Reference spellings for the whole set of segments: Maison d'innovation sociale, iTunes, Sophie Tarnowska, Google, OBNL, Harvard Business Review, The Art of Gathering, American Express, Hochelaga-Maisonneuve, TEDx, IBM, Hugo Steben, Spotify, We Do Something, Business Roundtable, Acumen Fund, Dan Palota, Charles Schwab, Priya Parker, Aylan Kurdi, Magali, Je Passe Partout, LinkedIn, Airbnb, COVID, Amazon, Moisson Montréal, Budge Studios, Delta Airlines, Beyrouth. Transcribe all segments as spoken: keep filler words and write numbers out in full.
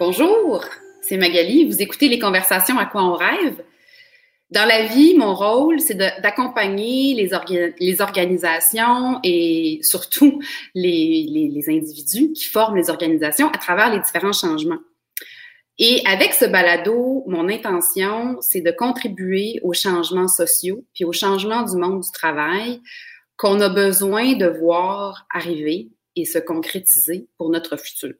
Bonjour, c'est Magali, vous écoutez les conversations à quoi on rêve. Dans la vie, mon rôle, c'est de, d'accompagner les, orga- les organisations et surtout les, les, les individus qui forment les organisations à travers les différents changements. Et avec ce balado, mon intention, c'est de contribuer aux changements sociaux puis aux changements du monde du travail qu'on a besoin de voir arriver et se concrétiser pour notre futur.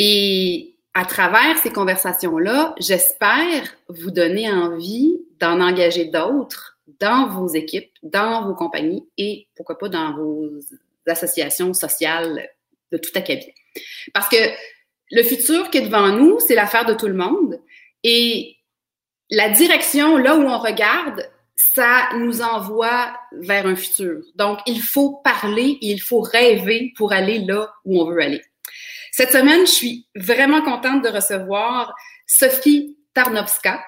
Et à travers ces conversations-là, j'espère vous donner envie d'en engager d'autres dans vos équipes, dans vos compagnies et pourquoi pas dans vos associations sociales de tout acabit. Parce que le futur qui est devant nous, c'est l'affaire de tout le monde. Et la direction, là où on regarde, ça nous envoie vers un futur. Donc, il faut parler, il faut rêver pour aller là où on veut aller. Cette semaine, je suis vraiment contente de recevoir Sophie Tarnowska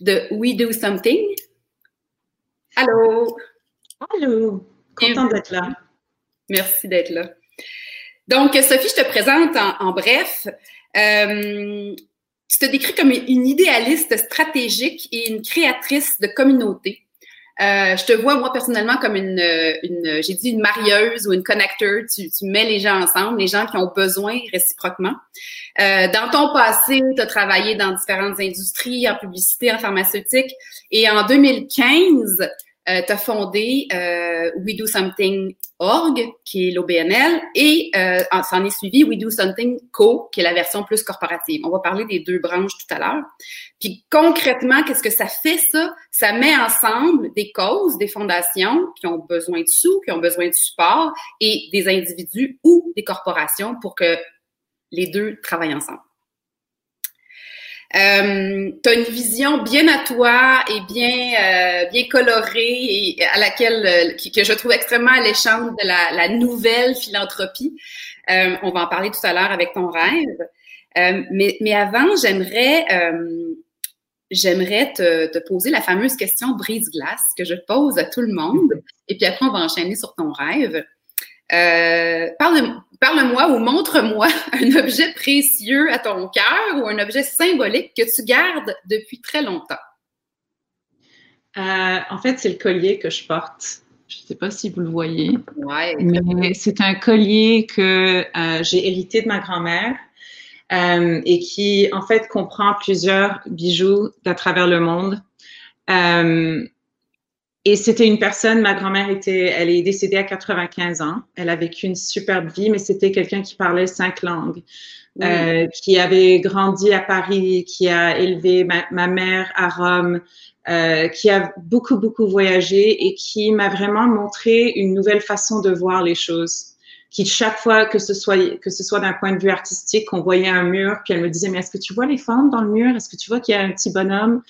de We Do Something. Allô! Allô! Contente d'être là. Merci d'être là. Donc, Sophie, je te présente en, en bref. Euh, tu te décris comme une idéaliste stratégique et une créatrice de communauté. Euh, je te vois, moi, personnellement, comme une, une j'ai dit une marieuse ou une connecteur. Tu, tu mets les gens ensemble, les gens qui ont besoin réciproquement. Euh, dans ton passé, tu as travaillé dans différentes industries, en publicité, en pharmaceutique. Et en deux mille quinze, euh, tu as fondé euh, We Do Something Org, qui est l'O B N L, et euh, s'en est suivi We Do Something Co, qui est la version plus corporative. On va parler des deux branches tout à l'heure. Puis concrètement, qu'est-ce que ça fait, ça? Ça met ensemble des causes, des fondations qui ont besoin de sous, qui ont besoin de support, et des individus ou des corporations pour que les deux travaillent ensemble. Euh, tu as une vision bien à toi et bien euh, bien colorée et à laquelle euh, qui, que je trouve extrêmement alléchante de la, la nouvelle philanthropie. Euh, on va en parler tout à l'heure avec ton rêve. Euh, mais, mais avant, j'aimerais euh, j'aimerais te, te poser la fameuse question brise-glace que je pose à tout le monde. Et puis après, on va enchaîner sur ton rêve. Euh, parle, parle-moi ou montre-moi un objet précieux à ton cœur ou un objet symbolique que tu gardes depuis très longtemps. Euh, en fait, c'est le collier que je porte. Je ne sais pas si vous le voyez. Ouais. Mais c'est un collier que euh, j'ai hérité de ma grand-mère euh, et qui, en fait, comprend plusieurs bijoux d'à travers le monde. Euh, Et c'était une personne, ma grand-mère était, elle est décédée à quatre-vingt-quinze ans. Elle a vécu une superbe vie, mais c'était quelqu'un qui parlait cinq langues, mmh. euh, qui avait grandi à Paris, qui a élevé ma, ma mère à Rome, euh, qui a beaucoup, beaucoup voyagé et qui m'a vraiment montré une nouvelle façon de voir les choses. Qui chaque fois que ce soit que ce soit d'un point de vue artistique, qu'on voyait un mur, puis elle me disait, mais est-ce que tu vois les formes dans le mur? Est-ce que tu vois qu'il y a un petit bonhomme?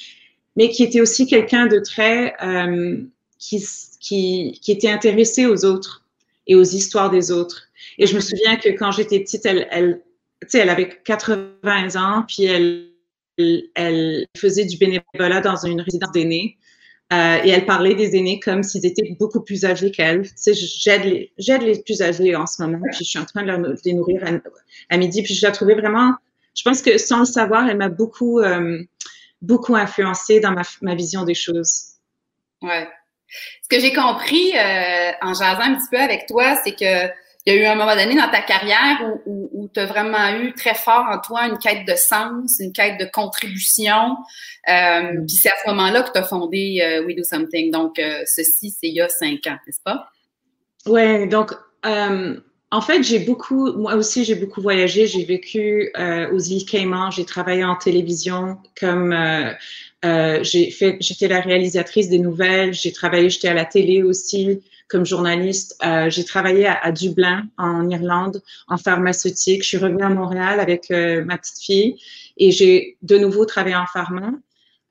Mais qui était aussi quelqu'un de très, euh, qui, qui, qui était intéressé aux autres et aux histoires des autres. Et je me souviens que quand j'étais petite, elle, elle, tu sais, elle avait quatre-vingts ans, puis elle, elle, elle faisait du bénévolat dans une résidence d'aînés. Euh, et elle parlait des aînés comme s'ils étaient beaucoup plus âgés qu'elle. Tu sais, j'aide les, j'aide les plus âgés en ce moment, puis je suis en train de, leur, de les nourrir à, à midi. Puis je la trouvais vraiment, je pense que sans le savoir, elle m'a beaucoup... Euh, beaucoup influencé dans ma, ma vision des choses. Ouais. Ce que j'ai compris euh, en jasant un petit peu avec toi, c'est que il y a eu un moment donné dans ta carrière où, où, où tu as vraiment eu très fort en toi une quête de sens, une quête de contribution. Euh, Puis c'est à ce moment-là que tu as fondé euh, We Do Something. Donc, euh, ceci, c'est il y a cinq ans, n'est-ce pas? Ouais. Donc, euh, en fait, j'ai beaucoup, moi aussi, j'ai beaucoup voyagé. J'ai vécu euh, aux îles Caïmans. J'ai travaillé en télévision comme euh, euh, j'ai fait. J'étais la réalisatrice des nouvelles. J'ai travaillé, j'étais à la télé aussi comme journaliste. Euh, j'ai travaillé à, à Dublin en Irlande en pharmaceutique. Je suis revenue à Montréal avec euh, ma petite fille et j'ai de nouveau travaillé en pharma.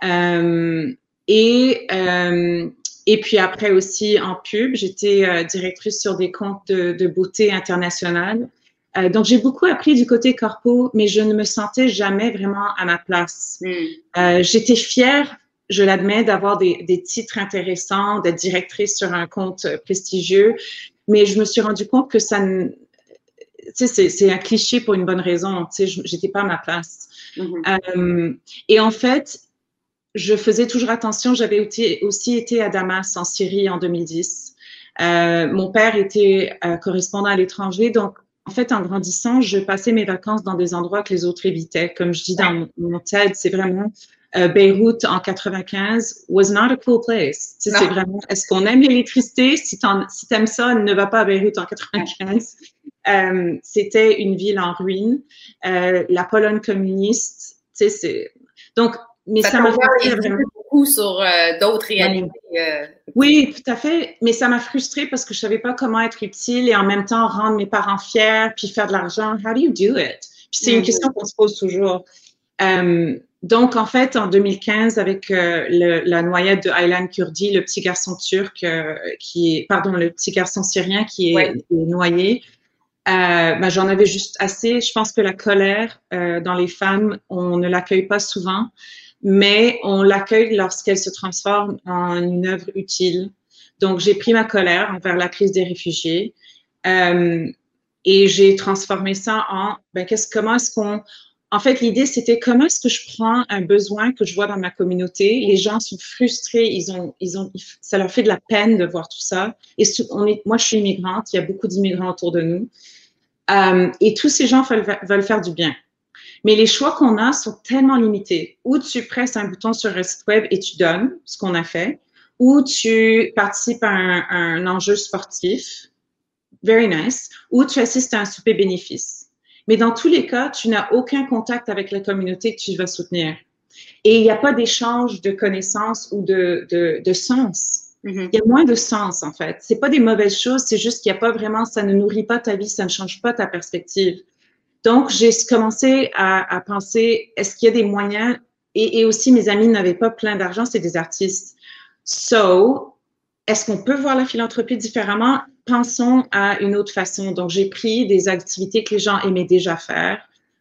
Euh, et euh, Et puis après aussi en pub, j'étais euh, directrice sur des comptes de, de beauté internationale. Euh, donc, j'ai beaucoup appris du côté corpo, mais je ne me sentais jamais vraiment à ma place. Mm. Euh, j'étais fière, je l'admets, d'avoir des, des titres intéressants, d'être directrice sur un compte prestigieux, mais je me suis rendu compte que ça, tu sais, c'est un cliché pour une bonne raison. Tu sais, j'étais pas à ma place. Mm-hmm. euh, et en fait, je faisais toujours attention. J'avais aussi été à Damas, en Syrie, en deux mille dix. Euh, mon père était euh, correspondant à l'étranger, donc en fait, en grandissant, je passais mes vacances dans des endroits que les autres évitaient. Comme je dis dans mon TED, c'est vraiment euh, Beyrouth en quatre-vingt-quinze was not a cool place. Tu sais, c'est vraiment, est-ce qu'on aime l'électricité? Si si t'aimes ça, ne va pas à Beyrouth en quatre-vingt-quinze. Euh, c'était une ville en ruine. Euh, la Pologne communiste, tu sais, c'est... Donc, mais ça m'a fait vraiment... beaucoup sur euh, d'autres réalités. Euh... Oui, tout à fait. Mais ça m'a frustrée parce que je savais pas comment être utile et en même temps rendre mes parents fiers puis faire de l'argent. How do you do it? Puis c'est mm-hmm. une question qu'on se pose toujours. Um, donc, en fait, en deux mille quinze, avec euh, le, la noyade de Aylan Kurdi, le petit garçon turc, euh, qui est, pardon, le petit garçon syrien qui est, ouais. est noyé, Euh, ben, j'en avais juste assez. Je pense que la colère euh, dans les femmes, on ne l'accueille pas souvent, mais on l'accueille lorsqu'elle se transforme en une œuvre utile. Donc, j'ai pris ma colère envers la crise des réfugiés euh, et j'ai transformé ça en ben, qu'est-ce, comment est-ce qu'on... En fait, l'idée, c'était comment est-ce que je prends un besoin que je vois dans ma communauté. Les gens sont frustrés, ils ont, ils ont, ça leur fait de la peine de voir tout ça. Et on est, moi, je suis immigrante, il y a beaucoup d'immigrants autour de nous. Um, et tous ces gens veulent, veulent faire du bien. Mais les choix qu'on a sont tellement limités. Ou tu presses un bouton sur un site web et tu donnes ce qu'on a fait, ou tu participes à un, à un enjeu sportif, very nice, ou tu assistes à un souper bénéfice. Mais dans tous les cas, tu n'as aucun contact avec la communauté que tu vas soutenir. Et il n'y a pas d'échange de connaissances ou de, de, de sens. Mm-hmm. Il y a moins de sens, en fait. Ce n'est pas des mauvaises choses, c'est juste qu'il n'y a pas vraiment, ça ne nourrit pas ta vie, ça ne change pas ta perspective. Donc, j'ai commencé à, à penser, est-ce qu'il y a des moyens? Et, et aussi, mes amis n'avaient pas plein d'argent, c'est des artistes. So, est-ce qu'on peut voir la philanthropie différemment? Pensons à une autre façon. Donc, j'ai pris des activités que les gens aimaient déjà faire,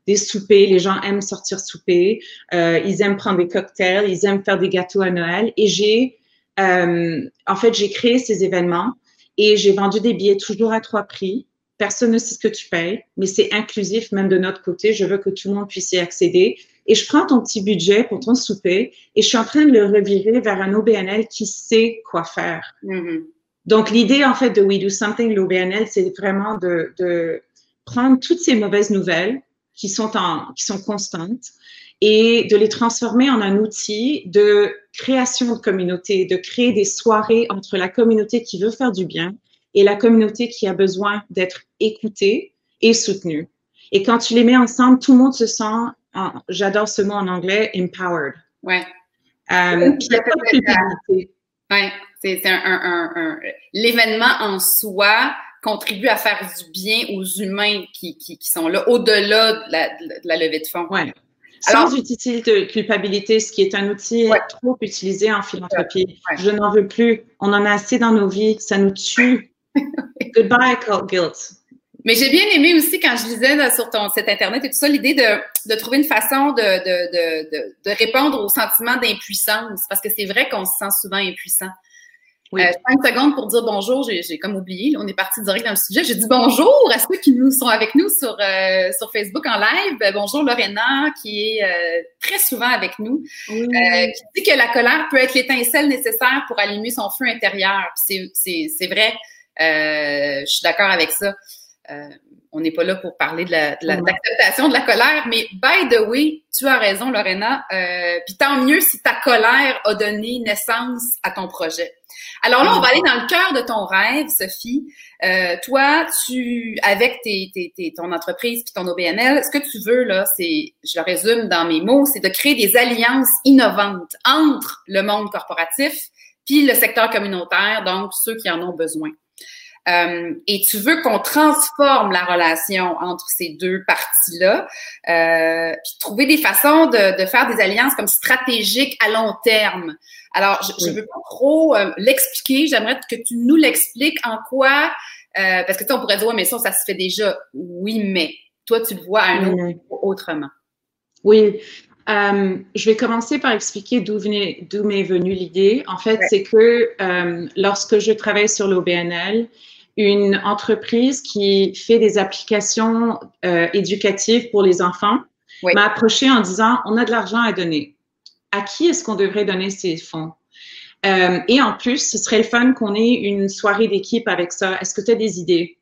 des soupers, les gens aiment sortir souper, euh, ils aiment prendre des cocktails, ils aiment faire des gâteaux à Noël. Et j'ai, euh, en fait, j'ai créé ces événements et j'ai vendu des billets toujours à trois prix. Personne ne sait ce que tu payes, mais c'est inclusif même de notre côté. Je veux que tout le monde puisse y accéder. Et je prends ton petit budget pour ton souper et je suis en train de le revirer vers un O B N L qui sait quoi faire. Mm-hmm. Donc, l'idée, en fait, de We Do Something, l'O B N L, c'est vraiment de, de prendre toutes ces mauvaises nouvelles qui sont, en, qui sont constantes et de les transformer en un outil de création de communauté, de créer des soirées entre la communauté qui veut faire du bien et la communauté qui a besoin d'être écoutée et soutenue. Et quand tu les mets ensemble, tout le monde se sent, en, j'adore ce mot en anglais, empowered. Ouais. Euh, oui, puis il n'y a pas de culpabilité. Ouais. C'est un, un, un, un... L'événement en soi contribue à faire du bien aux humains qui, qui, qui sont là, au-delà de la, de la levée de fonds. Ouais. Alors, sans utilité de culpabilité, ce qui est un outil ouais. trop utilisé en philanthropie. Ouais. Je n'en veux plus. On en a assez dans nos vies. Ça nous tue. Goodbye, cult guilt. Mais j'ai bien aimé aussi, quand je lisais là, sur ton site Internet et tout ça, l'idée de, de trouver une façon de, de, de, de répondre au sentiment d'impuissance. Parce que c'est vrai qu'on se sent souvent impuissant. Oui. Euh, cinq secondes pour dire bonjour, j'ai, j'ai comme oublié, là, on est parti direct dans le sujet. J'ai dit bonjour à ceux qui nous sont avec nous sur, euh, sur Facebook en live. Euh, bonjour Lorena, qui est euh, très souvent avec nous, oui. euh, qui dit que la colère peut être l'étincelle nécessaire pour allumer son feu intérieur. C'est, c'est, c'est vrai, euh, je suis d'accord avec ça. Euh, on n'est pas là pour parler de la, de la, de l'acceptation de la colère, mais by the way, tu as raison Lorena, euh, puis tant mieux si ta colère a donné naissance à ton projet. Alors là, on va aller dans le cœur de ton rêve, Sophie. Euh, toi, tu, avec tes, tes, tes, ton entreprise puis ton O B N L, ce que tu veux, là, c'est, je le résume dans mes mots, c'est de créer des alliances innovantes entre le monde corporatif puis le secteur communautaire, donc ceux qui en ont besoin. Euh, et tu veux qu'on transforme la relation entre ces deux parties-là, euh, puis trouver des façons de, de faire des alliances comme stratégiques à long terme. Alors, je ne oui. veux pas trop euh, l'expliquer. J'aimerais que tu nous l'expliques en quoi, euh, parce que tu sais, on pourrait dire, ouais, mais ça, ça se fait déjà. Oui, mais toi, tu le vois à un autre, autrement. Oui. Euh, je vais commencer par expliquer d'où, venait, d'où m'est venue l'idée. En fait, ouais. c'est que euh, lorsque je travaille sur l'O B N L, une entreprise qui fait des applications euh, éducatives pour les enfants, oui, m'a approchée en disant, on a de l'argent à donner. À qui est-ce qu'on devrait donner ces fonds? Euh, et en plus, ce serait le fun qu'on ait une soirée d'équipe avec ça. Est-ce que tu as des idées?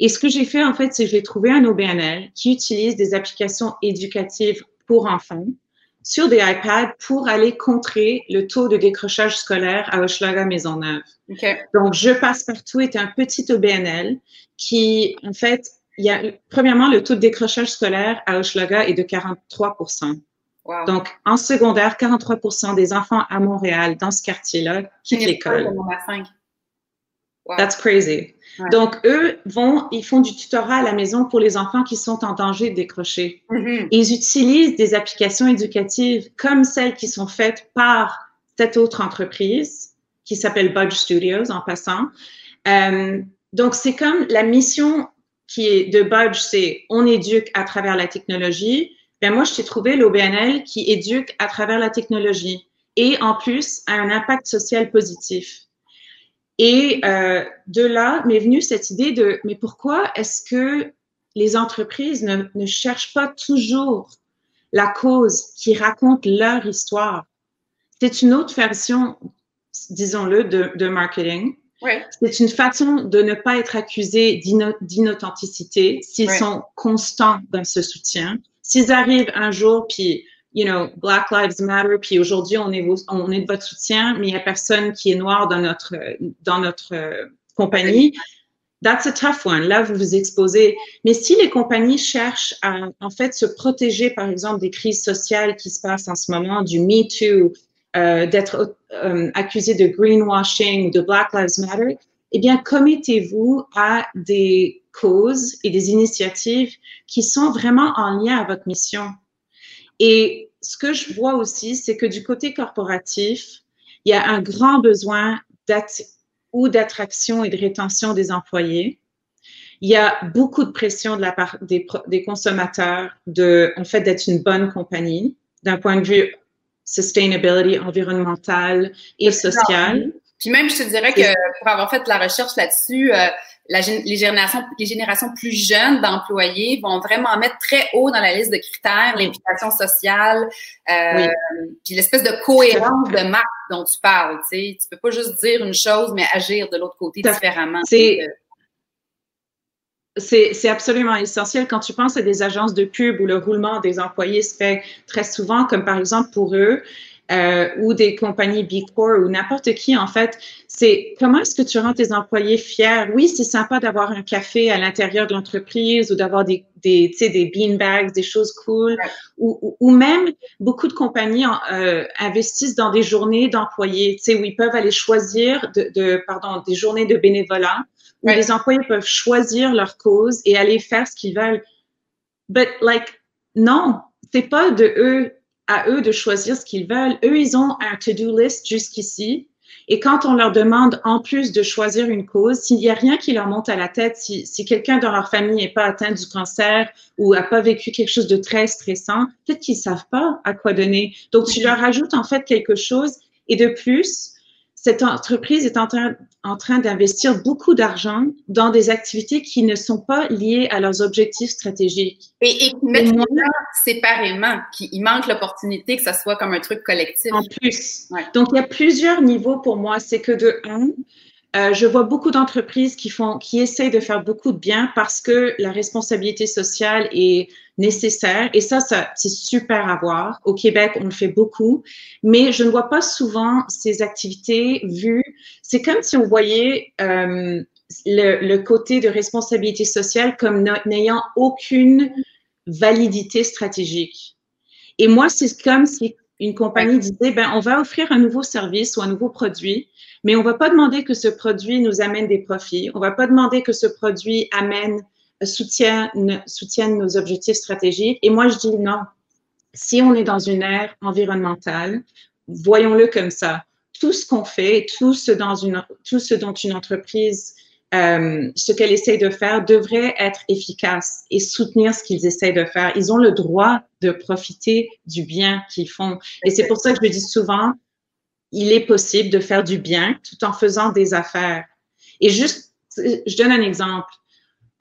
Et ce que j'ai fait, en fait, c'est que j'ai trouvé un O B N L qui utilise des applications éducatives pour enfants sur des iPads pour aller contrer le taux de décrochage scolaire à Hochelaga-Maisonneuve. Okay. Donc, Je Passe Partout est un petit O B N L qui, en fait, il y a, premièrement, le taux de décrochage scolaire à Hochelaga est de quarante-trois pour cent. Wow. Donc, en secondaire, quarante-trois pour cent des enfants à Montréal, dans ce quartier-là, quittent l'école. Wow. That's crazy. Ouais. Donc, eux vont, ils font du tutorat à la maison pour les enfants qui sont en danger de décrocher. Mm-hmm. Ils utilisent des applications éducatives comme celles qui sont faites par cette autre entreprise qui s'appelle Budge Studios en passant. Euh, donc, c'est comme la mission qui est de Budge, c'est on éduque à travers la technologie. Ben moi, je t'ai trouvé l'O B N L qui éduque à travers la technologie et en plus a un impact social positif. Et euh, de là m'est venue cette idée de, mais pourquoi est-ce que les entreprises ne, ne cherchent pas toujours la cause qui raconte leur histoire? C'est une autre version, disons-le, de, de marketing. Ouais. C'est une façon de ne pas être accusé d'inauthenticité s'ils, ouais, sont constants dans ce soutien. S'ils arrivent un jour, puis, you know, Black Lives Matter, puis aujourd'hui, on est, vos, on est de votre soutien, mais il n'y a personne qui est noir dans notre, dans notre euh, compagnie. That's a tough one. Là, vous vous exposez. Mais si les compagnies cherchent à, en fait, se protéger, par exemple, des crises sociales qui se passent en ce moment, du Me Too, euh, d'être euh, accusé de greenwashing, de Black Lives Matter, eh bien, commettez-vous à des causes et des initiatives qui sont vraiment en lien à votre mission. Et ce que je vois aussi, c'est que du côté corporatif, il y a un grand besoin ou d'attraction et de rétention des employés. Il y a beaucoup de pression de la part des, des consommateurs de, en fait, d'être une bonne compagnie d'un point de vue sustainability environnemental et social. Puis même, je te dirais que pour avoir fait de la recherche là-dessus, euh, la, les, générations, les générations plus jeunes d'employés vont vraiment mettre très haut dans la liste de critères, l'implication sociale, euh, oui, puis l'espèce de cohérence de marque dont tu parles. Tu sais, tu peux pas juste dire une chose, mais agir de l'autre côté différemment. C'est, c'est, c'est absolument essentiel. Quand tu penses à des agences de pub où le roulement des employés se fait très souvent, comme par exemple pour eux, Euh, ou des compagnies Big Four ou n'importe qui, en fait, c'est comment est-ce que tu rends tes employés fiers? Oui, c'est sympa d'avoir un café à l'intérieur de l'entreprise ou d'avoir des, des, tu sais, des beanbags, des choses cool, ouais, ou, ou, ou même beaucoup de compagnies en, euh, investissent dans des journées d'employés, tu sais, où ils peuvent aller choisir de, de pardon, des journées de bénévolat où, ouais, les employés peuvent choisir leur cause et aller faire ce qu'ils veulent. But like, non, c'est pas de eux à eux de choisir ce qu'ils veulent. Eux, ils ont un to-do list jusqu'ici. Et quand on leur demande, en plus de choisir une cause, s'il n'y a rien qui leur monte à la tête, si, si quelqu'un dans leur famille n'est pas atteint du cancer ou n'a pas vécu quelque chose de très stressant, peut-être qu'ils ne savent pas à quoi donner. Donc, tu leur ajoutes en fait quelque chose. Et de plus, cette entreprise est en train, en train d'investir beaucoup d'argent dans des activités qui ne sont pas liées à leurs objectifs stratégiques. Et, et qui mettent les gens séparément, qui, il manque l'opportunité que ça soit comme un truc collectif. En plus. Ouais. Donc, il y a plusieurs niveaux pour moi. C'est que de un, euh, je vois beaucoup d'entreprises qui font, qui essayent de faire beaucoup de bien parce que la responsabilité sociale est nécessaire. Et ça, ça c'est super à voir. Au Québec, on le fait beaucoup. Mais je ne vois pas souvent ces activités vues. C'est comme si on voyait euh, le, le côté de responsabilité sociale comme n'ayant aucune validité stratégique. Et moi, c'est comme si une compagnie disait, ben, on va offrir un nouveau service ou un nouveau produit, mais on ne va pas demander que ce produit nous amène des profits. On ne va pas demander que ce produit amène soutiennent, soutiennent nos objectifs stratégiques. Et moi, je dis non. Si on est dans une ère environnementale, voyons-le comme ça. Tout ce qu'on fait, tout ce, dans une, tout ce dont une entreprise, euh, ce qu'elle essaye de faire, devrait être efficace et soutenir ce qu'ils essayent de faire. Ils ont le droit de profiter du bien qu'ils font. Et c'est pour ça que je dis souvent, il est possible de faire du bien tout en faisant des affaires. Et juste je donne un exemple.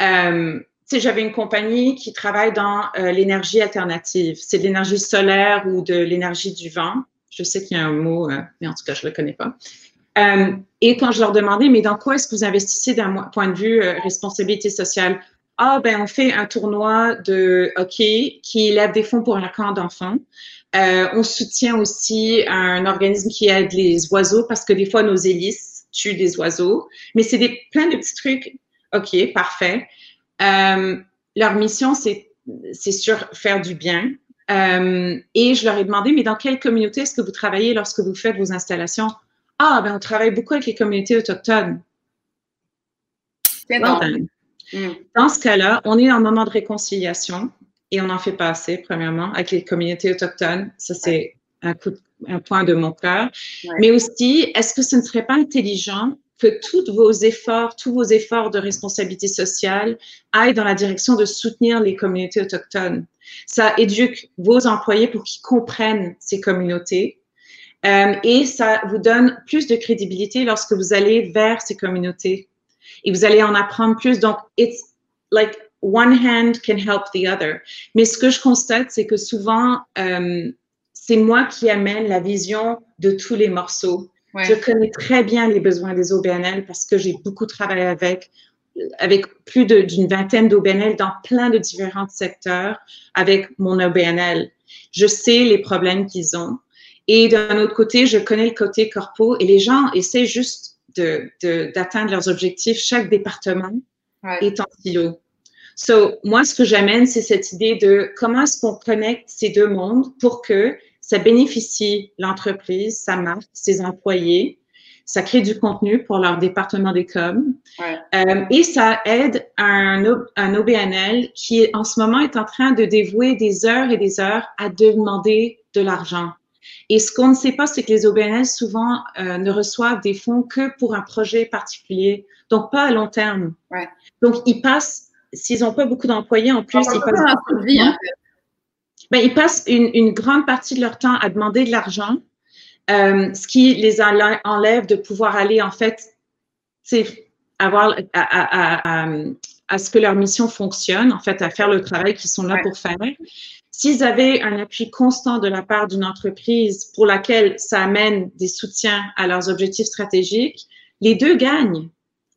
Euh, J'avais une compagnie qui travaille dans euh, l'énergie alternative. C'est de l'énergie solaire ou de l'énergie du vent. Je sais qu'il y a un mot, euh, mais en tout cas, je ne le connais pas. Euh, et quand je leur demandais, mais dans quoi est-ce que vous investissez d'un point de vue euh, responsabilité sociale? Ah, ben, on fait un tournoi de hockey qui lève des fonds pour un camp d'enfants. Euh, on soutient aussi un organisme qui aide les oiseaux parce que des fois, nos hélices tuent des oiseaux. Mais c'est des, plein de petits trucs. OK, parfait. Euh, leur mission, c'est sûr faire du bien. Euh, et je leur ai demandé, mais dans quelle communauté est-ce que vous travaillez lorsque vous faites vos installations? Ah, ben, on travaille beaucoup avec les communautés autochtones. C'est bon. Mmh. Dans ce cas-là, on est en moment de réconciliation et on n'en fait pas assez, premièrement, avec les communautés autochtones. Ça, c'est un, un point de mon cœur. Ouais. Mais aussi, est-ce que ce ne serait pas intelligent que tous vos efforts, tous vos efforts de responsabilité sociale aillent dans la direction de soutenir les communautés autochtones? Ça éduque vos employés pour qu'ils comprennent ces communautés euh, et ça vous donne plus de crédibilité lorsque vous allez vers ces communautés. Et vous allez en apprendre plus. Donc, it's like one hand can help the other. Mais ce que je constate, c'est que souvent, euh, c'est moi qui amène la vision de tous les morceaux. Ouais. Je connais très bien les besoins des O B N L parce que j'ai beaucoup travaillé avec, avec plus d'une vingtaine d'O B N L dans plein de différents secteurs avec mon O B N L. Je sais les problèmes qu'ils ont. Et d'un autre côté, je connais le côté corpo et les gens essaient juste d'atteindre leurs objectifs. Chaque département ouais. est en silo. So, moi, ce que j'amène, c'est cette idée de comment est-ce qu'on connecte ces deux mondes pour que ça bénéficie l'entreprise, sa marque, ses employés, ça crée du contenu pour leur département des coms ouais. euh, et ça aide un, un O B N L qui, en ce moment, est en train de dévouer des heures et des heures à demander de l'argent. Et ce qu'on ne sait pas, c'est que les O B N L, souvent, euh, ne reçoivent des fonds que pour un projet particulier, donc pas à long terme. Ouais. Donc, ils passent, s'ils n'ont pas beaucoup d'employés en plus, ils passent, de vie, hein. ben, ils passent une, une grande partie de leur temps à demander de l'argent, euh, ce qui les enlève de pouvoir aller, en fait, avoir à, à, à, à, à ce que leur mission fonctionne, en fait, à faire le travail qu'ils sont là ouais. pour faire. S'ils avaient un appui constant de la part d'une entreprise pour laquelle ça amène des soutiens à leurs objectifs stratégiques, les deux gagnent.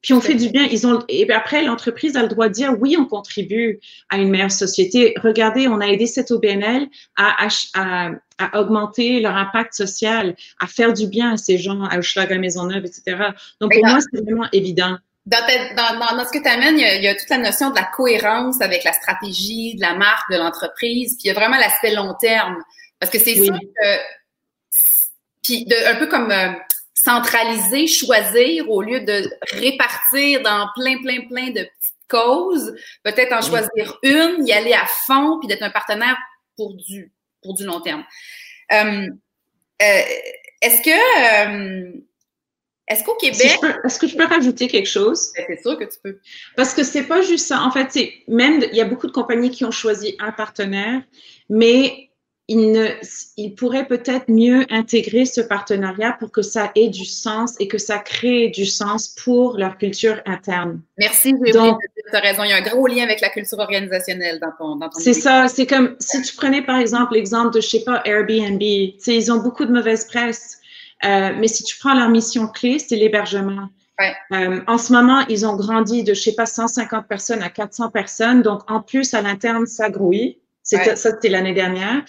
Puis on fait du bien. Ils ont, et après, l'entreprise a le droit de dire oui, on contribue à une meilleure société. Regardez, on a aidé cette O B N L à, à, à augmenter leur impact social, à faire du bien à ces gens, à Hochelaga-Maisonneuve, et cetera. Donc pour moi, c'est vraiment évident. Dans, ta, dans, dans, dans ce que tu amènes, il y, a, il y a toute la notion de la cohérence avec la stratégie, de la marque, de l'entreprise, puis il y a vraiment l'aspect long terme. Parce que c'est oui. sûr que, puis de, un peu comme euh, centraliser, choisir, au lieu de répartir dans plein, plein, plein de petites causes, peut-être en choisir oui. une, y aller à fond, puis d'être un partenaire pour du, pour du long terme. Euh, euh, est-ce que... Euh, Est-ce qu'au Québec... Si Est-ce que je peux rajouter quelque chose? C'est sûr que tu peux. Parce que c'est pas juste ça. En fait, c'est même il y a beaucoup de compagnies qui ont choisi un partenaire, mais ils, ne, ils pourraient peut-être mieux intégrer ce partenariat pour que ça ait du sens et que ça crée du sens pour leur culture interne. Merci, j'ai oublié, tu as raison. Il y a un gros lien avec la culture organisationnelle dans ton... Dans ton c'est ça. C'est comme si tu prenais, par exemple, l'exemple de, je sais pas, Airbnb. T'sais, ils ont beaucoup de mauvaise presse. Euh, mais si tu prends leur mission clé, c'est l'hébergement. Ouais. Euh, en ce moment, ils ont grandi de, je sais pas, cent cinquante personnes à quatre cents personnes. Donc, en plus, à l'interne, ça grouille. Ouais. Ça, c'était l'année dernière.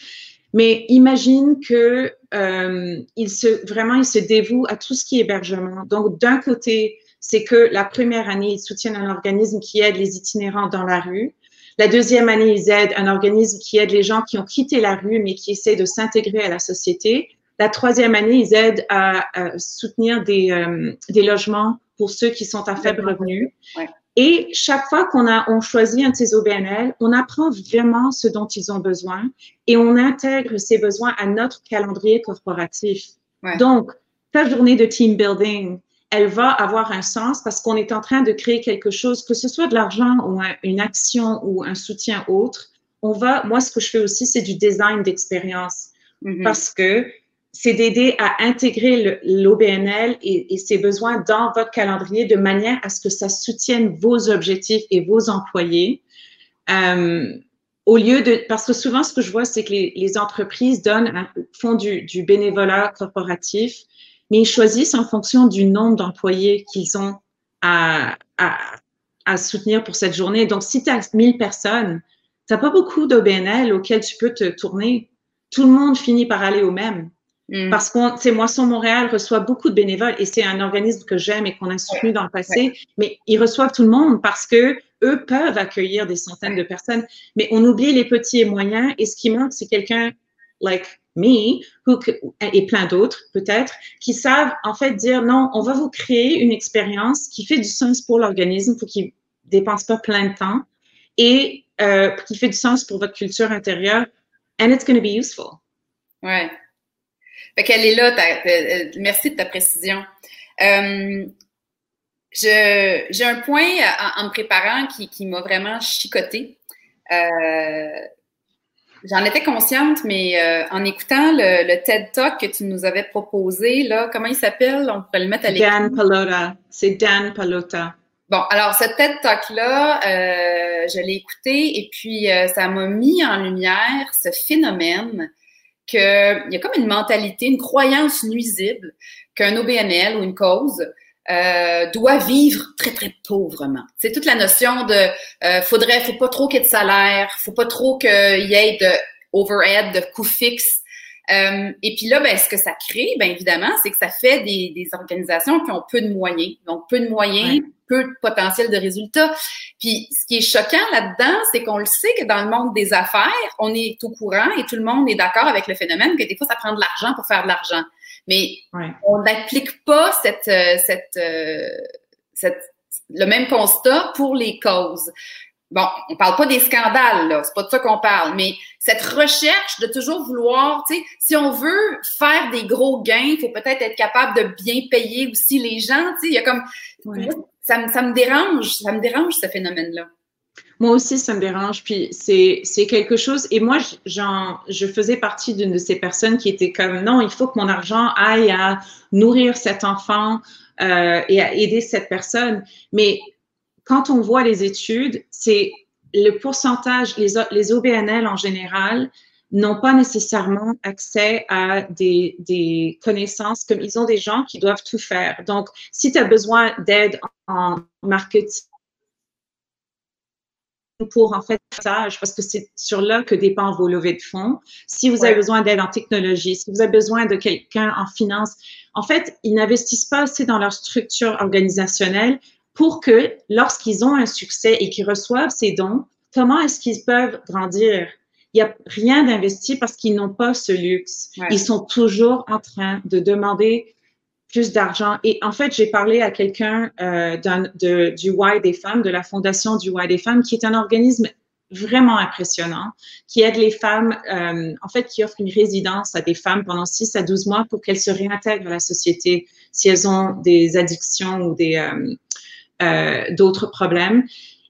Mais imagine que euh, ils se, vraiment, ils se dévouent à tout ce qui est hébergement. Donc, d'un côté, c'est que la première année, ils soutiennent un organisme qui aide les itinérants dans la rue. La deuxième année, ils aident un organisme qui aide les gens qui ont quitté la rue, mais qui essaient de s'intégrer à la société. La troisième année, ils aident à, à soutenir des, euh, des logements pour ceux qui sont à faible revenu. Ouais. Et chaque fois qu'on a, on choisit un de ces O B N L, on apprend vraiment ce dont ils ont besoin et on intègre ces besoins à notre calendrier corporatif. Ouais. Donc, ta journée de team building, elle va avoir un sens parce qu'on est en train de créer quelque chose, que ce soit de l'argent ou un, une action ou un soutien autre. On va, moi, ce que je fais aussi, c'est du design d'expérience mm-hmm. parce que c'est d'aider à intégrer l'O B N L et, et ses besoins dans votre calendrier de manière à ce que ça soutienne vos objectifs et vos employés. Euh, au lieu de, parce que souvent, ce que je vois, c'est que les, les entreprises donnent, font du, du bénévolat corporatif, mais ils choisissent en fonction du nombre d'employés qu'ils ont à, à, à soutenir pour cette journée. Donc, si tu as mille personnes, tu n'as pas beaucoup d'O B N L auxquels tu peux te tourner. Tout le monde finit par aller au même. Mm. Parce que Moisson Montréal reçoit beaucoup de bénévoles et c'est un organisme que j'aime et qu'on a soutenu dans le passé, ouais. mais ils reçoivent tout le monde parce que eux peuvent accueillir des centaines de personnes. Mais on oublie les petits et moyens et ce qui manque, c'est quelqu'un like me who, et plein d'autres peut-être qui savent en fait dire non, on va vous créer une expérience qui fait du sens pour l'organisme pour qu'il ne dépense pas plein de temps et euh, qui fait du sens pour votre culture intérieure and it's going to be useful. Ouais. Fait qu'elle est là, ta, euh, merci de ta précision. Euh, je, j'ai un point en, en me préparant qui, qui m'a vraiment chicotée. Euh, j'en étais consciente, mais euh, en écoutant le, le TED Talk que tu nous avais proposé, là, comment il s'appelle? On pourrait le mettre à l'écran. Dan Palota. C'est Dan Palota. Bon, alors ce TED Talk-là, euh, je l'ai écouté et puis euh, ça m'a mis en lumière ce phénomène qu'il y a comme une mentalité, une croyance nuisible qu'un O B N L ou une cause euh, doit vivre très, très pauvrement. C'est toute la notion de euh, « faudrait, faut pas trop qu'il y ait de salaire, faut pas trop qu'il y ait de overhead, de coûts fixes. Euh, » Et puis là, ben, ce que ça crée, bien évidemment, c'est que ça fait des, des organisations qui ont peu de moyens. Donc, peu de moyens, ouais. peu de potentiel de résultats. Puis, ce qui est choquant là-dedans, c'est qu'on le sait que dans le monde des affaires, on est au courant et tout le monde est d'accord avec le phénomène que des fois, ça prend de l'argent pour faire de l'argent. Mais ouais. on n'applique pas cette, cette, cette, le même constat pour les causes. Bon, on parle pas des scandales, là, c'est pas de ça qu'on parle, mais cette recherche de toujours vouloir, tu sais, si on veut faire des gros gains, il faut peut-être être capable de bien payer aussi les gens, tu sais, il y a comme, ouais. ça, me, ça me dérange, ça me dérange ce phénomène-là. Moi aussi, ça me dérange, puis c'est, c'est quelque chose, et moi, j'en, je faisais partie d'une de ces personnes qui était comme, non, il faut que mon argent aille à nourrir cet enfant euh, et à aider cette personne, mais quand on voit les études, c'est le pourcentage, les, les O B N L en général n'ont pas nécessairement accès à des, des connaissances, comme ils ont des gens qui doivent tout faire. Donc, si tu as besoin d'aide en marketing pour en fait stage, parce que c'est sur là que dépend vos levées de fonds, si vous ouais. avez besoin d'aide en technologie, si vous avez besoin de quelqu'un en finance, en fait, ils n'investissent pas assez dans leur structure organisationnelle pour que lorsqu'ils ont un succès et qu'ils reçoivent ces dons, comment est-ce qu'ils peuvent grandir? Il n'y a rien d'investi parce qu'ils n'ont pas ce luxe. Ouais. Ils sont toujours en train de demander plus d'argent. Et en fait, j'ai parlé à quelqu'un euh, de, du Why des femmes, de la fondation du Why des femmes, qui est un organisme vraiment impressionnant, qui aide les femmes, euh, en fait, qui offre une résidence à des femmes pendant six à douze mois pour qu'elles se réintègrent à la société si elles ont des addictions ou des... Euh, Euh, d'autres problèmes.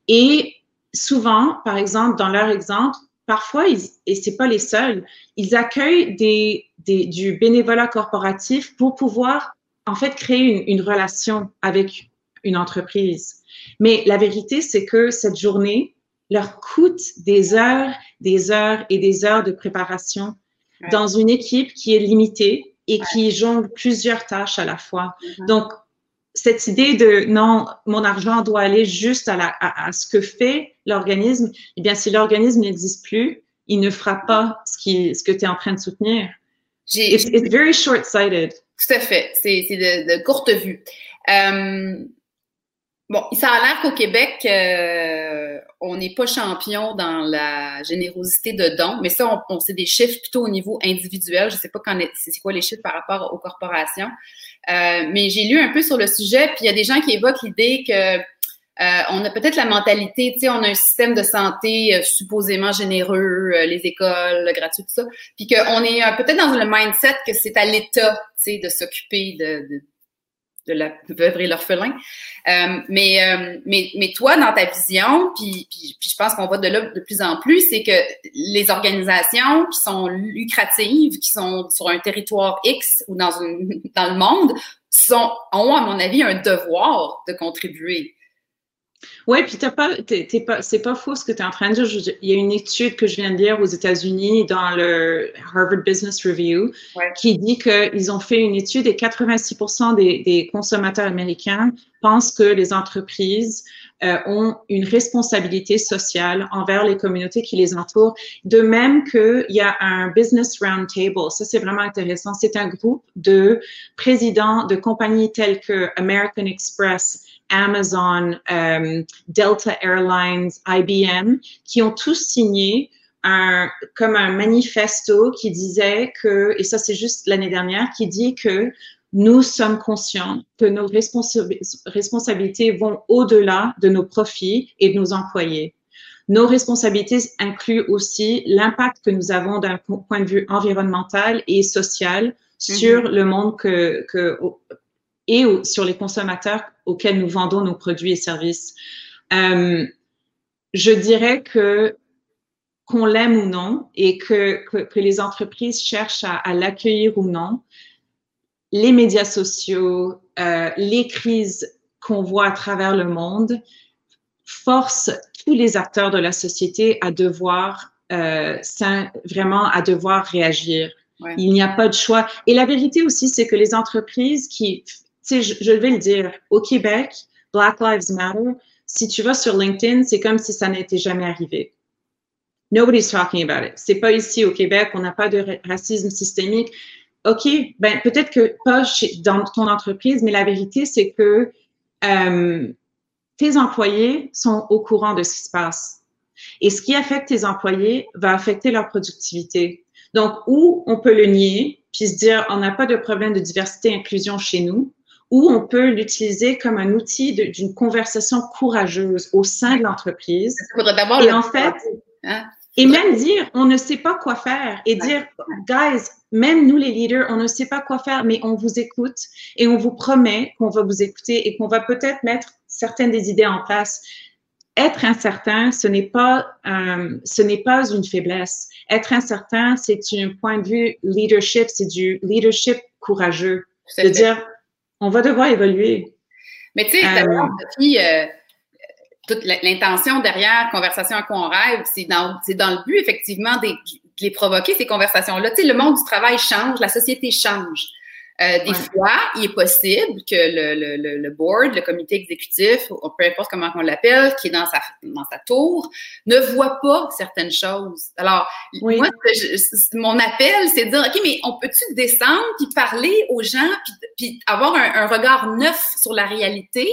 Et souvent, par exemple, dans leur exemple, parfois, ils, et ce n'est pas les seuls, ils accueillent des, des, du bénévolat corporatif pour pouvoir, en fait, créer une, une relation avec une entreprise. Mais la vérité, c'est que cette journée leur coûte des heures, des heures et des heures de préparation ouais. dans une équipe qui est limitée et ouais. qui jongle plusieurs tâches à la fois. Mm-hmm. Donc, cette idée de « non, mon argent doit aller juste à, la, à, à ce que fait l'organisme », eh bien, si l'organisme n'existe plus, il ne fera pas ce, qui, ce que tu es en train de soutenir. J'ai, it's, it's very short-sighted. Tout à fait. C'est, c'est de, de courte vue. Euh, bon, ça a l'air qu'au Québec, euh, on n'est pas champion dans la générosité de dons, mais ça, on, on sait des chiffres plutôt au niveau individuel. Je ne sais pas quand est, c'est quoi les chiffres par rapport aux corporations. Euh, mais j'ai lu un peu sur le sujet, puis il y a des gens qui évoquent l'idée que euh, on a peut-être la mentalité, tu sais, on a un système de santé euh, supposément généreux, euh, les écoles gratuites, tout ça, puis qu'on est euh, peut-être dans le mindset que c'est à l'État, tu sais, de s'occuper de, de de la veuve et l'orphelin. Euh, mais, euh, mais, mais toi, dans ta vision, puis, puis, puis je pense qu'on va de là de plus en plus, c'est que les organisations qui sont lucratives, qui sont sur un territoire X ou dans, une, dans le monde, sont, ont, à mon avis, un devoir de contribuer. Oui, puis t'as pas, t'es, t'es pas, c'est pas faux ce que tu es en train de dire. Je, il y a une étude que je viens de lire aux États-Unis dans le Harvard Business Review, ouais, qui dit qu'ils ont fait une étude et quatre-vingt-six pour cent des, des consommateurs américains pensent que les entreprises euh, ont une responsabilité sociale envers les communautés qui les entourent. De même qu'il y a un Business Roundtable, ça c'est vraiment intéressant. C'est un groupe de présidents de compagnies telles que American Express, Amazon, um, Delta Airlines, I B M, qui ont tous signé un, comme un manifesto qui disait que, et ça c'est juste l'année dernière, qui dit que nous sommes conscients que nos responsa- responsabilités vont au-delà de nos profits et de nos employés. Nos responsabilités incluent aussi l'impact que nous avons d'un point de vue environnemental et social mm-hmm. sur le monde que, que et sur les consommateurs auxquels nous vendons nos produits et services. Euh, je dirais que, qu'on l'aime ou non, et que, que, que les entreprises cherchent à, à l'accueillir ou non, les médias sociaux, euh, les crises qu'on voit à travers le monde forcent tous les acteurs de la société à devoir, euh, vraiment à devoir réagir. Ouais. Il n'y a pas de choix. Et la vérité aussi, c'est que les entreprises qui... Tu sais, je, je vais le dire, au Québec, Black Lives Matter, si tu vas sur LinkedIn, c'est comme si ça n'était jamais arrivé. Nobody's talking about it. C'est pas ici au Québec, on n'a pas de racisme systémique. OK, ben peut-être que pas chez, dans ton entreprise, mais la vérité, c'est que euh, tes employés sont au courant de ce qui se passe. Et ce qui affecte tes employés va affecter leur productivité. Donc, ou on peut le nier, puis se dire, on n'a pas de problème de diversité et inclusion chez nous, ou on peut l'utiliser comme un outil de, d'une conversation courageuse au sein de l'entreprise. Il faudrait d'abord et en fait, hein? Et même dire, on ne sait pas quoi faire. Et ouais. dire, guys, même nous les leaders, on ne sait pas quoi faire, mais on vous écoute et on vous promet qu'on va vous écouter et qu'on va peut-être mettre certaines des idées en place. Être incertain, ce n'est pas, euh, ce n'est pas une faiblesse. Être incertain, c'est un point de vue leadership, c'est du leadership courageux. De dire, on va devoir évoluer. Mais tu sais, euh, Sophie, euh, toute l'intention derrière Conversation à quoi on rêve, c'est dans, c'est dans le but, effectivement, de, de les provoquer, ces conversations-là. Tu sais, le monde du travail change, la société change. Euh, des ouais. fois, il est possible que le, le, le board, le comité exécutif, peu importe comment on l'appelle, qui est dans sa, dans sa tour, ne voit pas certaines choses. Alors, oui. moi, je, mon appel, c'est de dire, OK, mais on peut-tu descendre puis parler aux gens puis, puis avoir un, un regard neuf sur la réalité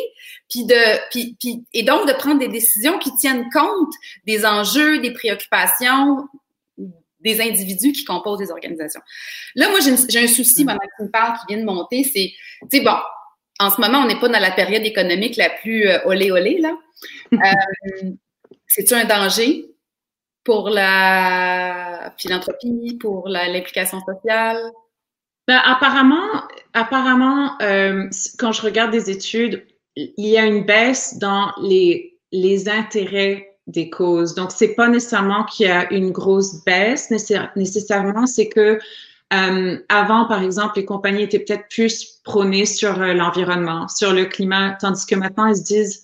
puis de, puis, puis, et donc de prendre des décisions qui tiennent compte des enjeux, des préoccupations des individus qui composent des organisations. Là, moi, j'ai, une, j'ai un souci, pendant que tu me parles, qui vient de monter, c'est, tu sais, bon, en ce moment, on n'est pas dans la période économique la plus euh, olé-olé, là. Euh, c'est-tu un danger pour la philanthropie, pour la, l'implication sociale? Ben, apparemment, apparemment euh, quand je regarde des études, il y a une baisse dans les, les intérêts des causes. Donc, c'est pas nécessairement qu'il y a une grosse baisse, nécessairement, c'est que euh, avant, par exemple, les compagnies étaient peut-être plus prônées sur euh, l'environnement, sur le climat, tandis que maintenant, ils se disent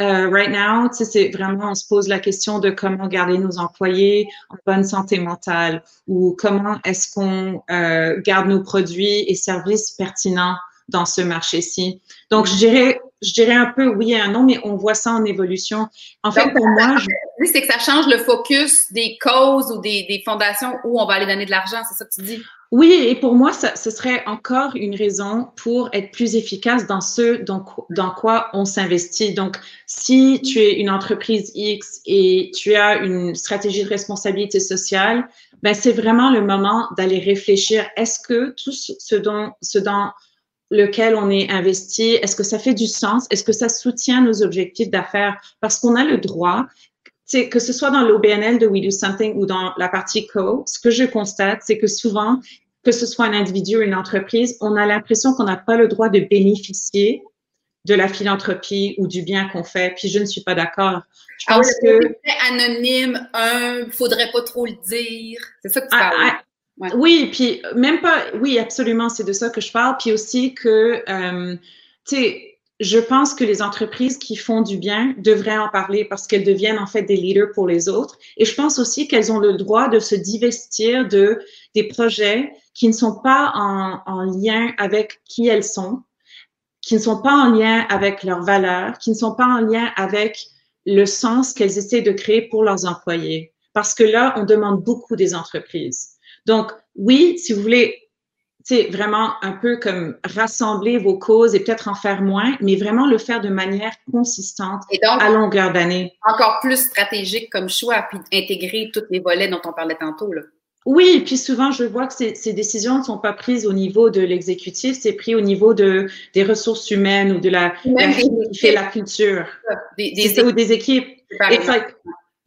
euh, right now, tu sais, c'est vraiment, on se pose la question de comment garder nos employés en bonne santé mentale ou comment est-ce qu'on euh, garde nos produits et services pertinents dans ce marché-ci. Donc, je dirais Je dirais un peu oui et un non, mais on voit ça en évolution. En Donc, fait, pour ça, moi, je... c'est que ça change le focus des causes ou des, des fondations où on va aller donner de l'argent, c'est ça que tu dis? Oui, et pour moi, ça, ce serait encore une raison pour être plus efficace dans ce dans, dans quoi on s'investit. Donc, si tu es une entreprise X et tu as une stratégie de responsabilité sociale, ben c'est vraiment le moment d'aller réfléchir. Est-ce que tout ce dont ce dont lequel on est investi, est-ce que ça fait du sens? Est-ce que ça soutient nos objectifs d'affaires? Parce qu'on a le droit, que ce soit dans l'O B N L de We Do Something ou dans la partie Co, ce que je constate, c'est que souvent, que ce soit un individu ou une entreprise, on a l'impression qu'on n'a pas le droit de bénéficier de la philanthropie ou du bien qu'on fait. Puis je ne suis pas d'accord. Je pense ah oui, que c'est anonyme, un, faudrait pas trop le dire. C'est ça que tu parles. Ah, ah, ouais. Oui, puis même pas. Oui, absolument, c'est de ça que je parle. Puis aussi que, euh, tu sais, je pense que les entreprises qui font du bien devraient en parler parce qu'elles deviennent en fait des leaders pour les autres. Et je pense aussi qu'elles ont le droit de se divestir de des projets qui ne sont pas en, en lien avec qui elles sont, qui ne sont pas en lien avec leurs valeurs, qui ne sont pas en lien avec le sens qu'elles essaient de créer pour leurs employés. Parce que là, on demande beaucoup des entreprises. Donc, oui, si vous voulez, c'est vraiment un peu comme rassembler vos causes et peut-être en faire moins, mais vraiment le faire de manière consistante et donc, à longueur d'année. Encore plus stratégique comme choix, puis intégrer tous les volets dont on parlait tantôt, là. Oui, et puis souvent, je vois que ces, ces décisions ne sont pas prises au niveau de l'exécutif, c'est pris au niveau de, des ressources humaines ou de la, la, des la culture des, des, des, ou des équipes. It's like,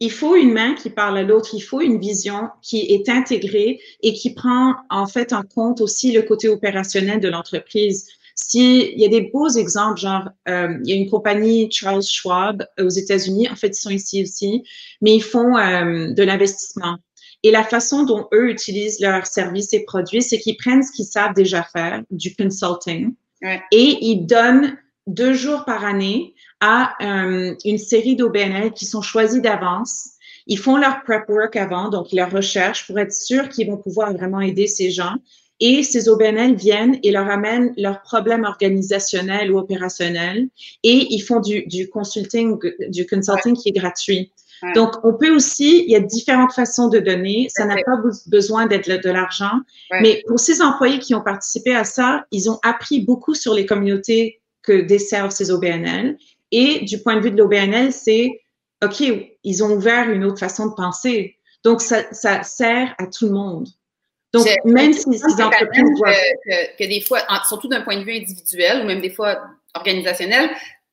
il faut une main qui parle à l'autre, il faut une vision qui est intégrée et qui prend en fait en compte aussi le côté opérationnel de l'entreprise. Si, il y a des beaux exemples, genre, euh, il y a une compagnie, Charles Schwab, aux États-Unis, en fait, ils sont ici aussi, mais ils font euh, de l'investissement. Et la façon dont eux utilisent leurs services et produits, c'est qu'ils prennent ce qu'ils savent déjà faire, du consulting, ouais. Et ils donnent deux jours par année à euh, une série d'O B N L qui sont choisis d'avance. Ils font leur prep work avant, donc leur recherche, pour être sûrs qu'ils vont pouvoir vraiment aider ces gens. Et ces O B N L viennent et leur amènent leurs problèmes organisationnels ou opérationnels. Et ils font du, du consulting, du consulting ouais. qui est gratuit. Ouais. Donc, on peut aussi, il y a différentes façons de donner. Ça n'a pas besoin d'être de l'argent. Ouais. Mais pour ces employés qui ont participé à ça, ils ont appris beaucoup sur les communautés que desservent ces O B N L. Et du point de vue de l'O B N L, c'est, OK, ils ont ouvert une autre façon de penser. Donc, ça, ça sert à tout le monde. Donc, je, même si ces entreprises doivent... Que, que, que des fois, surtout d'un point de vue individuel ou même des fois organisationnel,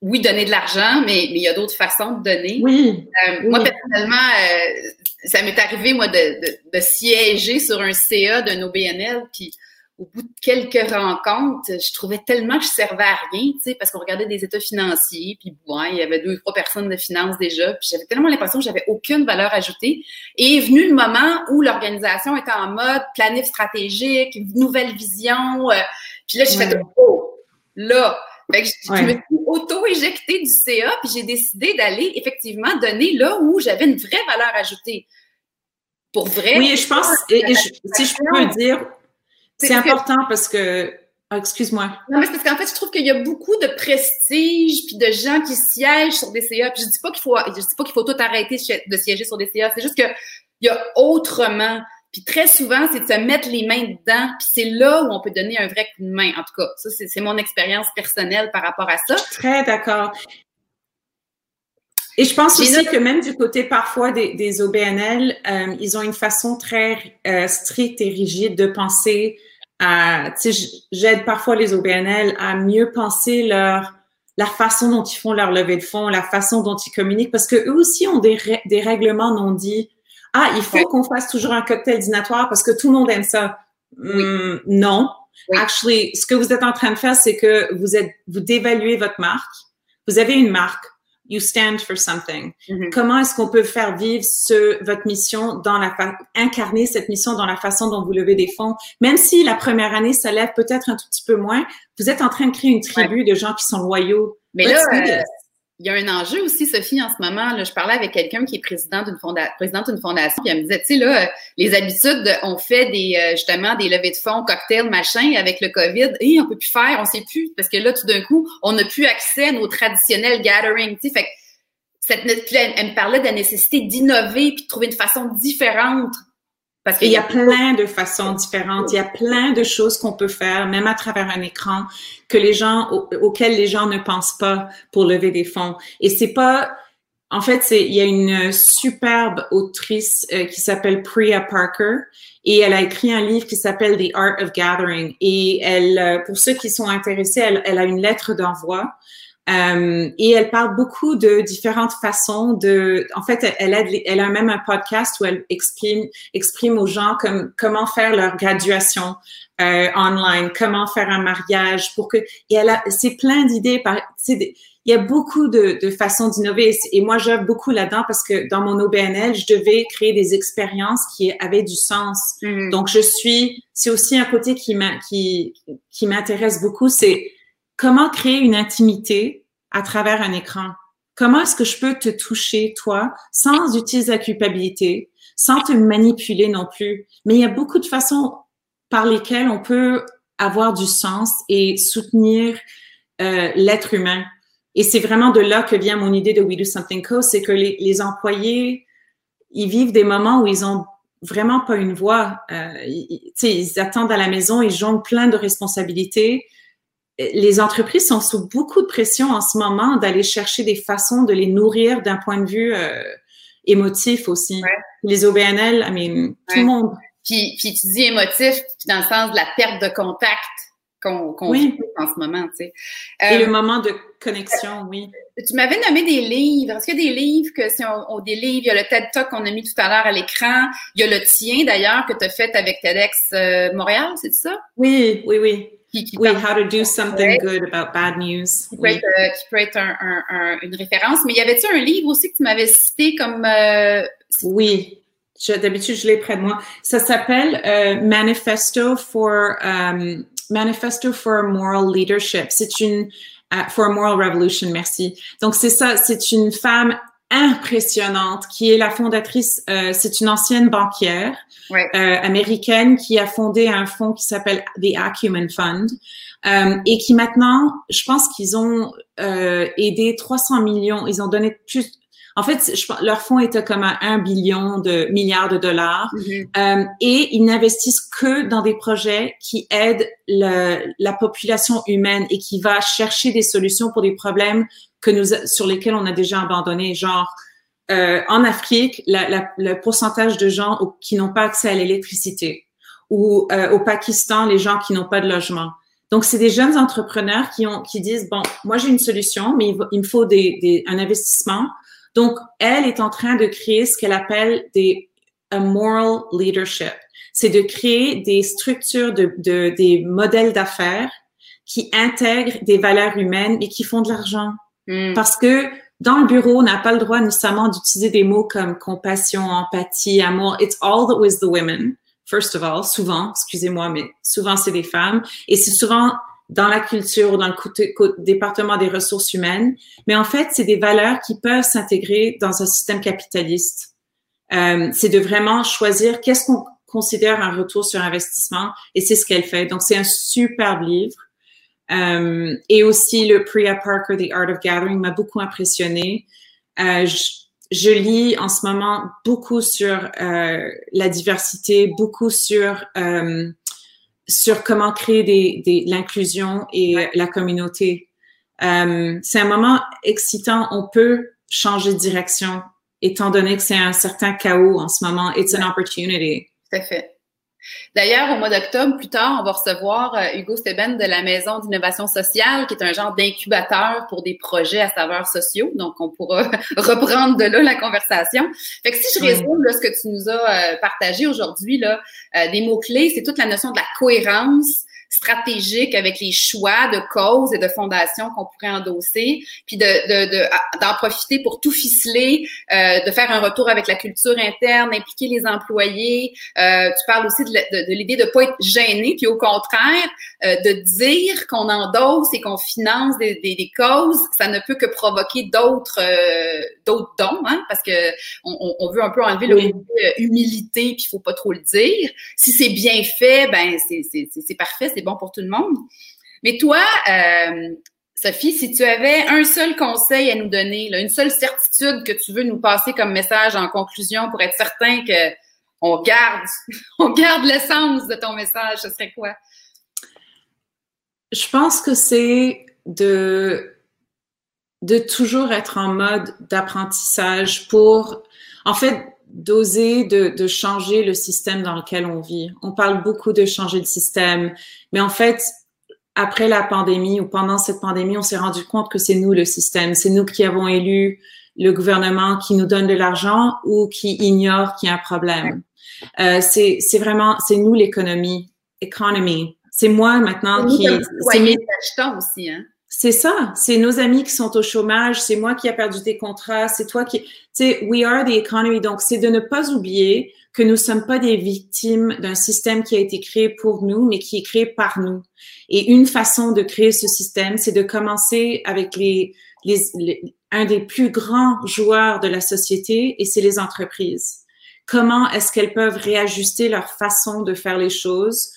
oui, donner de l'argent, mais, mais il y a d'autres façons de donner. Oui, euh, oui. Moi, personnellement, euh, ça m'est arrivé, moi, de, de, de siéger sur un C A d'un O B N L, puis au bout de quelques rencontres, je trouvais tellement que je servais à rien, tu sais, parce qu'on regardait des états financiers, puis ouais, il y avait deux ou trois personnes de finances déjà, puis j'avais tellement l'impression que j'avais aucune valeur ajoutée. Et est venu le moment où l'organisation était en mode planif stratégique, nouvelle vision, euh, puis là, j'ai ouais. fait « Oh! » Là! Fait que je, ouais. je me suis auto-éjectée du C A, puis j'ai décidé d'aller effectivement donner là où j'avais une vraie valeur ajoutée. Pour vrai. Oui, je pense, et, et je, si je peux le dire, c'est, c'est important que, parce que, ah, excuse-moi. Non, mais c'est parce qu'en fait, je trouve qu'il y a beaucoup de prestige, puis de gens qui siègent sur des C A, puis je dis pas qu'il faut, je dis pas qu'il faut tout arrêter de siéger sur des C A, c'est juste qu'il y a autrement. Puis très souvent, c'est de se mettre les mains dedans, puis c'est là où on peut donner un vrai coup de main, en tout cas. Ça, c'est, c'est mon expérience personnelle par rapport à ça. Je suis très d'accord. Et je pense J'ai aussi notre... que même du côté parfois des, des O B N L, euh, ils ont une façon très euh, stricte et rigide de penser à... Tu sais, j'aide parfois les O B N L à mieux penser leur... la façon dont ils font leur levée de fonds, la façon dont ils communiquent, parce que eux aussi ont des, ré... des règlements non dits. Ah, il faut qu'on fasse toujours un cocktail dînatoire parce que tout le monde aime ça. Oui. Mmh, non. Oui. Actually, ce que vous êtes en train de faire, c'est que vous êtes, vous dévaluez votre marque. Vous avez une marque. You stand for something. Mm-hmm. Comment est-ce qu'on peut faire vivre ce, votre mission dans la fa- incarner cette mission dans la façon dont vous levez des fonds? Même si la première année, ça lève peut-être un tout petit peu moins, vous êtes en train de créer une tribu ouais. de gens qui sont loyaux. Mais Let's là, il y a un enjeu aussi, Sophie, en ce moment. Là, je parlais avec quelqu'un qui est président d'une fonda- présidente d'une fondation, puis elle me disait, tu sais, là, les habitudes, on fait des justement des levées de fonds, cocktails, machin, avec le COVID, et on peut plus faire, on sait plus, parce que là, tout d'un coup, on n'a plus accès à nos traditionnels gatherings, tu sais, fait que cette, elle me parlait de la nécessité d'innover puis de trouver une façon différente. Parce qu'il y a plein de façons différentes, il y a plein de choses qu'on peut faire, même à travers un écran, que les gens aux, auxquelles les gens ne pensent pas pour lever des fonds. Et c'est pas, en fait, c'est il y a une superbe autrice euh, qui s'appelle Priya Parker et elle a écrit un livre qui s'appelle The Art of Gathering. Et elle, pour ceux qui sont intéressés, elle, elle a une lettre d'envoi Euh, et elle parle beaucoup de différentes façons de, en fait, elle a, elle a même un podcast où elle exprime, exprime aux gens comme, comment faire leur graduation, euh, online, comment faire un mariage pour que, et elle a, c'est plein d'idées par, c'est, il y a beaucoup de, de façons d'innover. Et moi, j'œuvre beaucoup là-dedans parce que dans mon O B N L, je devais créer des expériences qui avaient du sens. Mm. Donc, je suis, c'est aussi un côté qui m'a, qui, qui m'intéresse beaucoup, c'est, comment créer une intimité à travers un écran? Comment est-ce que je peux te toucher, toi, sans utiliser la culpabilité, sans te manipuler non plus? Mais il y a beaucoup de façons par lesquelles on peut avoir du sens et soutenir euh, l'être humain. Et c'est vraiment de là que vient mon idée de We Do Something Co. C'est que les, les employés, ils vivent des moments où ils ont vraiment pas une voix. Euh, ils, ils attendent à la maison, ils jonglent plein de responsabilités. Les entreprises sont sous beaucoup de pression en ce moment d'aller chercher des façons de les nourrir d'un point de vue euh, émotif aussi. Ouais. Les O B N L, I mean, ouais. Tout le monde. Puis, puis tu dis émotif, puis dans le sens de la perte de contact qu'on, qu'on oui. vit en ce moment, tu sais. Euh, Et le moment de connexion, euh, oui. Tu m'avais nommé des livres. Est-ce qu'il y a des livres que si on, on des livres, il y a le TED Talk qu'on a mis tout à l'heure à l'écran. Il y a le tien d'ailleurs que tu as fait avec TEDx euh, Montréal, c'est ça? Oui, oui, oui. Qui, qui oui, parle, How to do something good about bad news. Qui peut être, oui. euh, qui peut être un, un, un, une référence. Mais y avait-tu un livre aussi que tu m'avais cité comme... Euh... Oui, je, d'habitude, je l'ai près de moi. Ça s'appelle euh, Manifesto for um, Manifesto for Moral Leadership. C'est une... Uh, for a Moral Revolution, merci. Donc, c'est ça, c'est une femme impressionnante qui est la fondatrice, euh, c'est une ancienne banquière ouais. euh, américaine qui a fondé un fonds qui s'appelle The Acumen Fund euh, et qui maintenant, je pense qu'ils ont euh, aidé trois cents millions, ils ont donné plus, en fait, je, leur fonds était comme à un billion de milliards de dollars mm-hmm. euh, et ils n'investissent que dans des projets qui aident le, la population humaine et qui va chercher des solutions pour des problèmes que nous, sur lesquels on a déjà abandonné, genre euh, en Afrique, la, la, le pourcentage de gens au, qui n'ont pas accès à l'électricité, ou euh, au Pakistan, les gens qui n'ont pas de logement. Donc, c'est des jeunes entrepreneurs qui ont qui disent bon, moi j'ai une solution, mais il, il me faut des, des, un investissement. Donc, elle est en train de créer ce qu'elle appelle des a moral leadership. C'est de créer des structures de, de des modèles d'affaires qui intègrent des valeurs humaines et qui font de l'argent. Mm. Parce que dans le bureau, on n'a pas le droit nécessairement d'utiliser des mots comme compassion, empathie, amour. It's all with the women, first of all, souvent, excusez-moi, mais souvent c'est des femmes. Et c'est souvent dans la culture ou dans le côté, côté, département des ressources humaines. Mais en fait, c'est des valeurs qui peuvent s'intégrer dans un système capitaliste. Euh, c'est de vraiment choisir qu'est-ce qu'on considère un retour sur investissement et c'est ce qu'elle fait. Donc, c'est un superbe livre. Um, et aussi le Priya Parker, The Art of Gathering, m'a beaucoup impressionnée. Uh, je, je lis en ce moment beaucoup sur uh, la diversité, beaucoup sur um, sur comment créer des, des l'inclusion et ouais. la communauté. Um, c'est un moment excitant. On peut changer de direction, étant donné que c'est un certain chaos en ce moment. It's ouais. an opportunity. Tout à fait. D'ailleurs, au mois d'octobre, plus tard, on va recevoir Hugo Steben de la Maison d'innovation sociale, qui est un genre d'incubateur pour des projets à saveurs sociaux. Donc, on pourra reprendre de là la conversation. Fait que si je résume là, ce que tu nous as partagé aujourd'hui, là, euh, des mots-clés, c'est toute la notion de la cohérence stratégique avec les choix de causes et de fondations qu'on pourrait endosser, puis de, de, de, d'en profiter pour tout ficeler, euh, de faire un retour avec la culture interne, impliquer les employés. Euh, tu parles aussi de, de, de l'idée de ne pas être gêné, puis au contraire, euh, de dire qu'on endosse et qu'on finance des, des, des causes, ça ne peut que provoquer d'autres, euh, d'autres dons, hein, parce que on, on veut un peu enlever oui. l'humilité, puis il ne faut pas trop le dire. Si c'est bien fait, ben c'est, c'est, c'est, c'est parfait, c'est bon pour tout le monde. Mais toi, euh, Sophie, si tu avais un seul conseil à nous donner, là, une seule certitude que tu veux nous passer comme message en conclusion pour être certain qu'on garde, on garde l'essence de ton message, ce serait quoi? Je pense que c'est de, de toujours être en mode d'apprentissage pour, en fait, d'oser de, de changer le système dans lequel on vit. On parle beaucoup de changer le système, mais en fait, après la pandémie ou pendant cette pandémie, on s'est rendu compte que c'est nous le système, c'est nous qui avons élu le gouvernement qui nous donne de l'argent ou qui ignore qu'il y a un problème. Euh, c'est, c'est vraiment, c'est nous l'économie, economy. C'est moi maintenant qui... C'est mes achetants aussi, hein. C'est ça. C'est nos amis qui sont au chômage. C'est moi qui a perdu tes contrats. C'est toi qui... Tu sais, we are the economy. Donc, c'est de ne pas oublier que nous ne sommes pas des victimes d'un système qui a été créé pour nous, mais qui est créé par nous. Et une façon de créer ce système, c'est de commencer avec les, les, les un des plus grands joueurs de la société, et c'est les entreprises. Comment est-ce qu'elles peuvent réajuster leur façon de faire les choses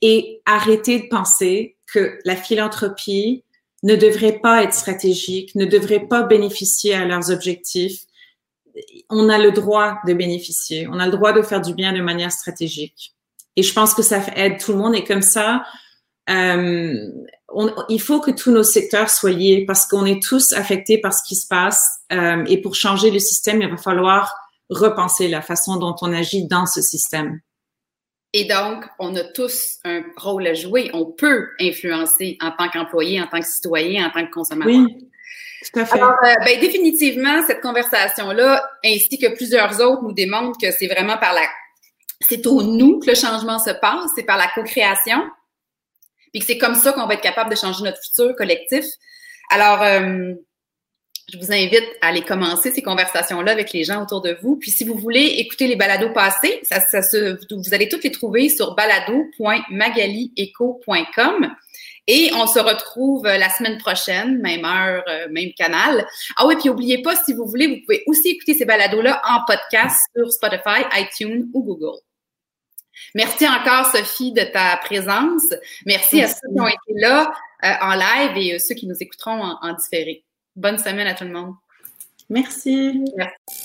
et arrêter de penser que la philanthropie ne devrait pas être stratégique, ne devrait pas bénéficier à leurs objectifs. On a le droit de bénéficier, on a le droit de faire du bien de manière stratégique. Et je pense que ça aide tout le monde. Et comme ça, euh, on, il faut que tous nos secteurs soient liés parce qu'on est tous affectés par ce qui se passe. Euh, et pour changer le système, il va falloir repenser la façon dont on agit dans ce système. Et donc, on a tous un rôle à jouer. On peut influencer en tant qu'employé, en tant que citoyen, en tant que consommateur. Oui, tout à fait. Alors, euh, ben, définitivement, cette conversation-là, ainsi que plusieurs autres, nous démontrent que c'est vraiment par la... C'est au nous que le changement se passe, c'est par la co-création, puis que c'est comme ça qu'on va être capable de changer notre futur collectif. Alors... Euh, Je vous invite à aller commencer ces conversations-là avec les gens autour de vous. Puis, si vous voulez écouter les balados passés, ça, ça se, vous allez toutes les trouver sur balado point magali éco point com. Et on se retrouve la semaine prochaine, même heure, même canal. Ah oui, puis n'oubliez pas, si vous voulez, vous pouvez aussi écouter ces balados-là en podcast sur Spotify, iTunes ou Google. Merci encore, Sophie, de ta présence. Merci, Merci. à ceux qui ont été là euh, en live et euh, ceux qui nous écouteront en, en différé. Bonne semaine à tout le monde. Merci. Merci.